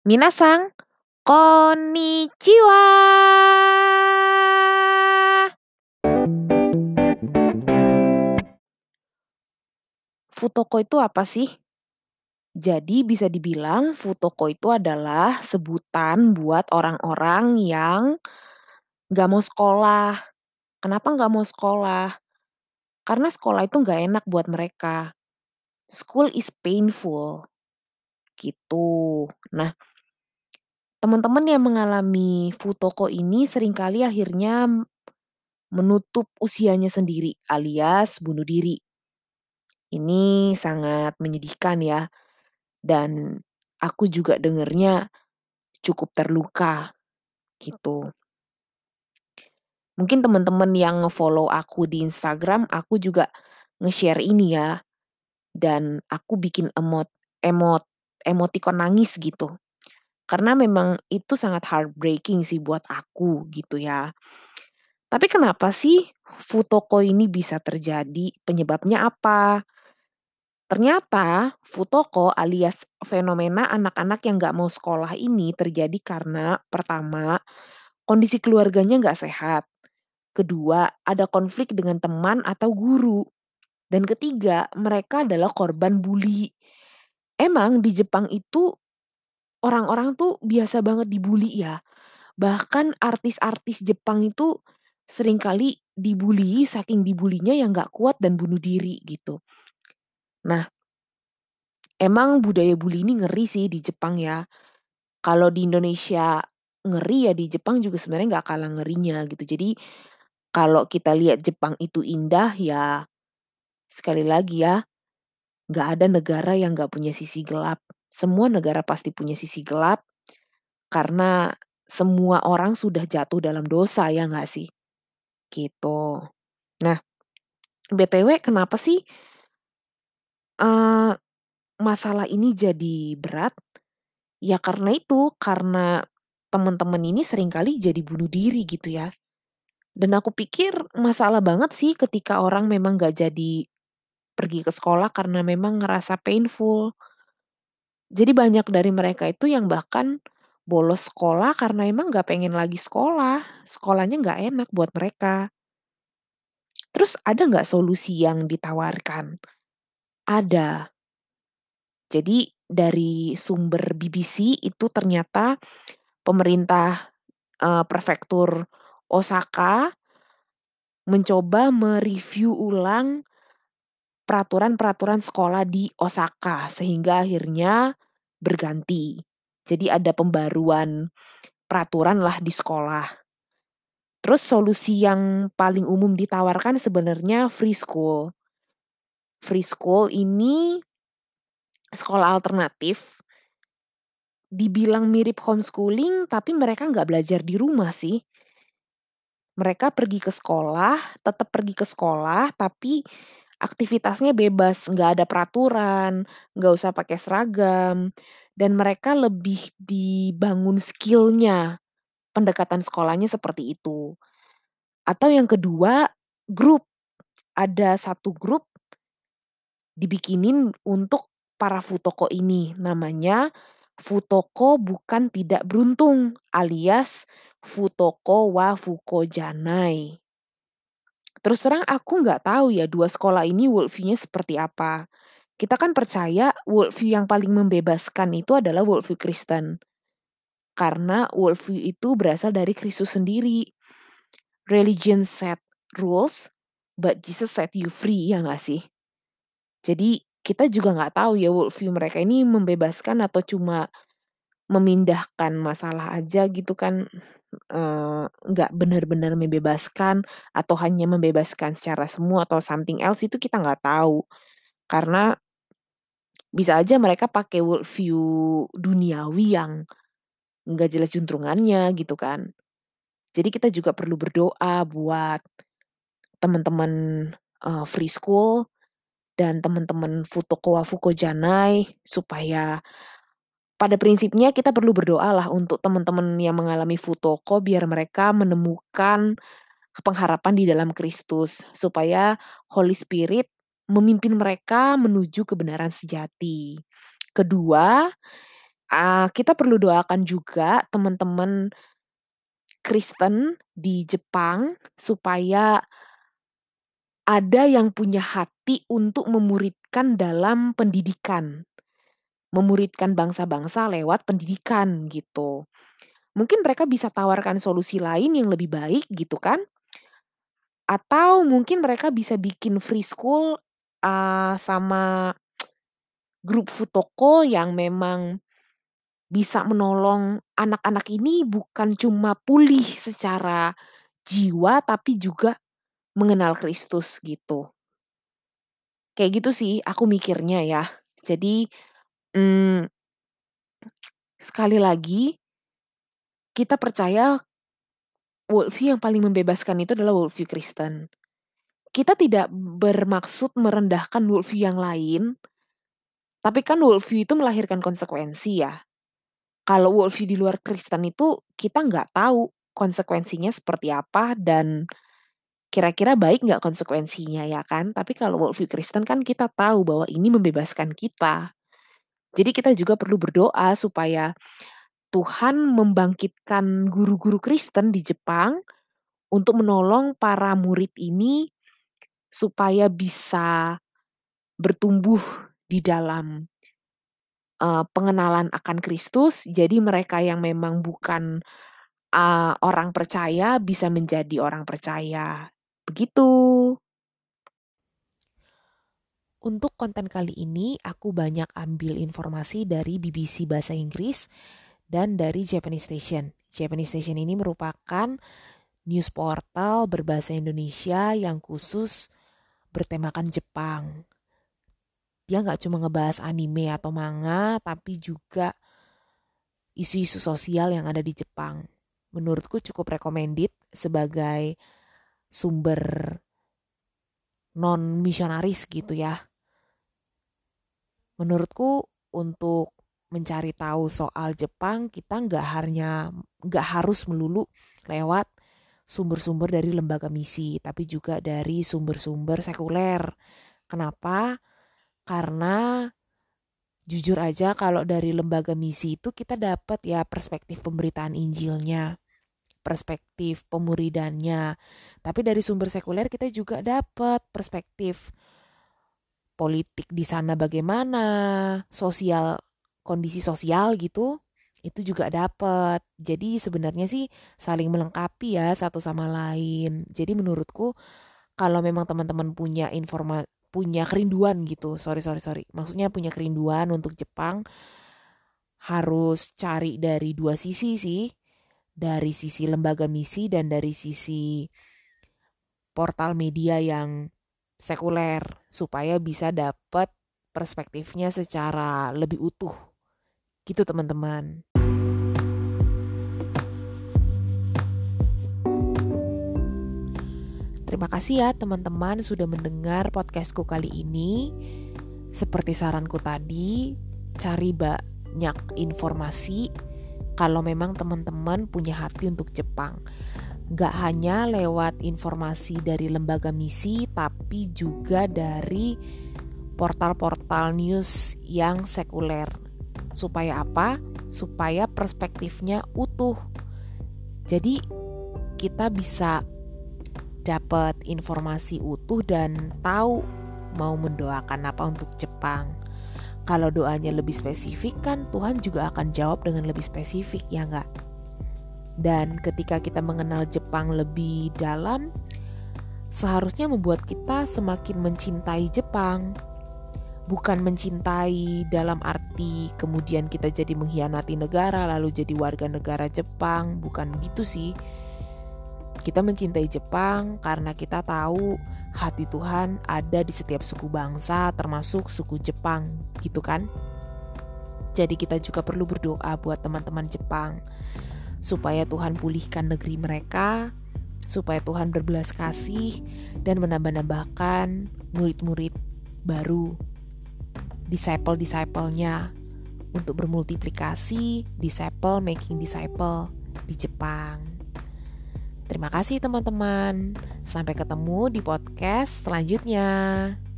Minasan, konnichiwa. Futōkō itu apa sih? Jadi bisa dibilang futōkō itu adalah sebutan buat orang-orang yang gak mau sekolah. Kenapa gak mau sekolah? Karena sekolah itu gak enak buat mereka. School is painful. Gitu. Nah, teman-teman yang mengalami futōkō ini seringkali akhirnya menutup usianya sendiri alias bunuh diri. Ini sangat menyedihkan ya. Dan aku juga dengernya cukup terluka gitu. Mungkin teman-teman yang nge-follow aku di Instagram, aku juga nge-share ini ya. Dan aku bikin emotikon nangis gitu. Karena memang itu sangat heartbreaking sih buat aku gitu ya. Tapi kenapa sih futōkō ini bisa terjadi? Penyebabnya apa? Ternyata futōkō alias fenomena anak-anak yang gak mau sekolah ini terjadi karena pertama, kondisi keluarganya gak sehat. Kedua, ada konflik dengan teman atau guru. Dan ketiga, mereka adalah korban bully. Emang di Jepang itu orang-orang tuh biasa banget dibully ya. Bahkan artis-artis Jepang itu seringkali dibully, saking dibulinya yang gak kuat dan bunuh diri gitu. Nah, emang budaya bully ini ngeri sih di Jepang ya. Kalau di Indonesia ngeri ya, di Jepang juga sebenarnya gak kalah ngerinya gitu. Jadi kalau kita lihat Jepang itu indah ya, sekali lagi ya, gak ada negara yang gak punya sisi gelap. Semua negara pasti punya sisi gelap. Karena semua orang sudah jatuh dalam dosa ya gak sih? Gitu. Nah, BTW kenapa sih masalah ini jadi berat? Ya karena itu, karena teman-teman ini seringkali jadi bunuh diri gitu ya. Dan aku pikir masalah banget sih ketika orang memang gak jadi pergi ke sekolah karena memang ngerasa painful. Jadi banyak dari mereka itu yang bahkan bolos sekolah karena emang gak pengen lagi sekolah. Sekolahnya gak enak buat mereka. Terus ada gak solusi yang ditawarkan? Ada. Jadi dari sumber BBC itu ternyata pemerintah prefektur Osaka mencoba mereview ulang peraturan-peraturan sekolah di Osaka sehingga akhirnya berganti. Jadi ada pembaruan peraturan lah di sekolah. Terus solusi yang paling umum ditawarkan sebenarnya free school. Free school ini sekolah alternatif. Dibilang mirip homeschooling tapi mereka nggak belajar di rumah sih. Mereka pergi ke sekolah, tetap pergi ke sekolah tapi aktivitasnya bebas. Nggak ada peraturan, nggak usah pakai seragam. Dan mereka lebih dibangun skillnya, pendekatan sekolahnya seperti itu. Atau yang kedua, grup. Ada satu grup dibikinin untuk para futōkō ini. Namanya futōkō bukan tidak beruntung alias Futōkō wa Fukō Janai. Terus terang aku nggak tahu ya dua sekolah ini worldview-nya seperti apa. Kita kan percaya worldview yang paling membebaskan itu adalah worldview Kristen. Karena worldview itu berasal dari Kristus sendiri. Religion set rules, but Jesus set you free, ya nggak sih? Jadi kita juga nggak tahu ya worldview mereka ini membebaskan atau cuma memindahkan masalah aja gitu kan. Nggak benar-benar membebaskan atau hanya membebaskan secara semua atau something else itu kita nggak tahu. Karena bisa aja mereka pakai worldview duniawi yang nggak jelas juntrungannya gitu kan. Jadi kita juga perlu berdoa buat teman-teman free school dan teman-teman futōkō wa Fukō Janai supaya pada prinsipnya kita perlu berdoa lah untuk teman-teman yang mengalami futōkō biar mereka menemukan pengharapan di dalam Kristus supaya Holy Spirit memimpin mereka menuju kebenaran sejati. Kedua, Kita perlu doakan juga teman-teman Kristen di Jepang supaya ada yang punya hati untuk memuridkan dalam pendidikan, memuridkan bangsa-bangsa lewat pendidikan gitu. Mungkin mereka bisa tawarkan solusi lain yang lebih baik gitu kan? Atau mungkin mereka bisa bikin free school sama grup Futoko yang memang bisa menolong anak-anak ini bukan cuma pulih secara jiwa tapi juga mengenal Kristus gitu. Kayak gitu sih aku mikirnya ya. Jadi mm, sekali lagi kita percaya worldview yang paling membebaskan itu adalah worldview Kristen. Kita tidak bermaksud merendahkan worldview yang lain, tapi kan worldview itu melahirkan konsekuensi ya. Kalau worldview di luar Kristen itu kita nggak tahu konsekuensinya seperti apa dan kira-kira baik nggak konsekuensinya ya kan. Tapi kalau worldview Kristen kan kita tahu bahwa ini membebaskan kita. Jadi kita juga perlu berdoa supaya Tuhan membangkitkan guru-guru Kristen di Jepang untuk menolong para murid ini supaya bisa bertumbuh di dalam pengenalan akan Kristus. Jadi mereka yang memang bukan orang percaya bisa menjadi orang percaya. Begitu. Untuk konten kali ini aku banyak ambil informasi dari BBC Bahasa Inggris dan dari Japanese Station. Japanese Station ini merupakan news portal berbahasa Indonesia yang khusus bertemakan Jepang. Dia nggak cuma ngebahas anime atau manga, tapi juga isu-isu sosial yang ada di Jepang. Menurutku cukup recommended sebagai sumber non-misionaris gitu ya. Menurutku untuk mencari tahu soal Jepang, kita nggak harus melulu lewat sumber-sumber dari lembaga misi, tapi juga dari sumber-sumber sekuler. Kenapa? Karena jujur aja kalau dari lembaga misi itu kita dapat ya perspektif pemberitaan Injilnya, perspektif pemuridannya. Tapi dari sumber sekuler kita juga dapat perspektif politik di sana bagaimana, sosial, kondisi sosial gitu, itu juga dapat. Jadi sebenarnya sih saling melengkapi ya satu sama lain. Jadi menurutku kalau memang teman-teman punya punya kerinduan gitu, maksudnya punya kerinduan untuk Jepang, harus cari dari dua sisi sih, dari sisi lembaga misi dan dari sisi portal media yang sekuler, supaya bisa dapat perspektifnya secara lebih utuh. Gitu teman-teman. Terima kasih ya teman-teman sudah mendengar podcastku kali ini. Seperti saranku tadi, cari banyak informasi kalau memang teman-teman punya hati untuk Jepang. Gak hanya lewat informasi dari lembaga misi, tapi juga dari portal-portal news yang sekuler. Supaya apa? Supaya perspektifnya utuh. Jadi kita bisa dapat informasi utuh dan tahu mau mendoakan apa untuk Jepang. Kalau doanya lebih spesifik kan Tuhan juga akan jawab dengan lebih spesifik ya enggak? Dan ketika kita mengenal Jepang lebih dalam, seharusnya membuat kita semakin mencintai Jepang. Bukan mencintai dalam arti kemudian kita jadi mengkhianati negara lalu jadi warga negara Jepang, bukan gitu sih. Kita mencintai Jepang karena kita tahu hati Tuhan ada di setiap suku bangsa termasuk suku Jepang, gitu kan? Jadi kita juga perlu berdoa buat teman-teman Jepang supaya Tuhan pulihkan negeri mereka, supaya Tuhan berbelas kasih dan menambah-nambahkan murid-murid baru, disciple-disciplenya untuk bermultiplikasi, disciple making disciple di Jepang. Terima kasih teman-teman. Sampai ketemu di podcast selanjutnya.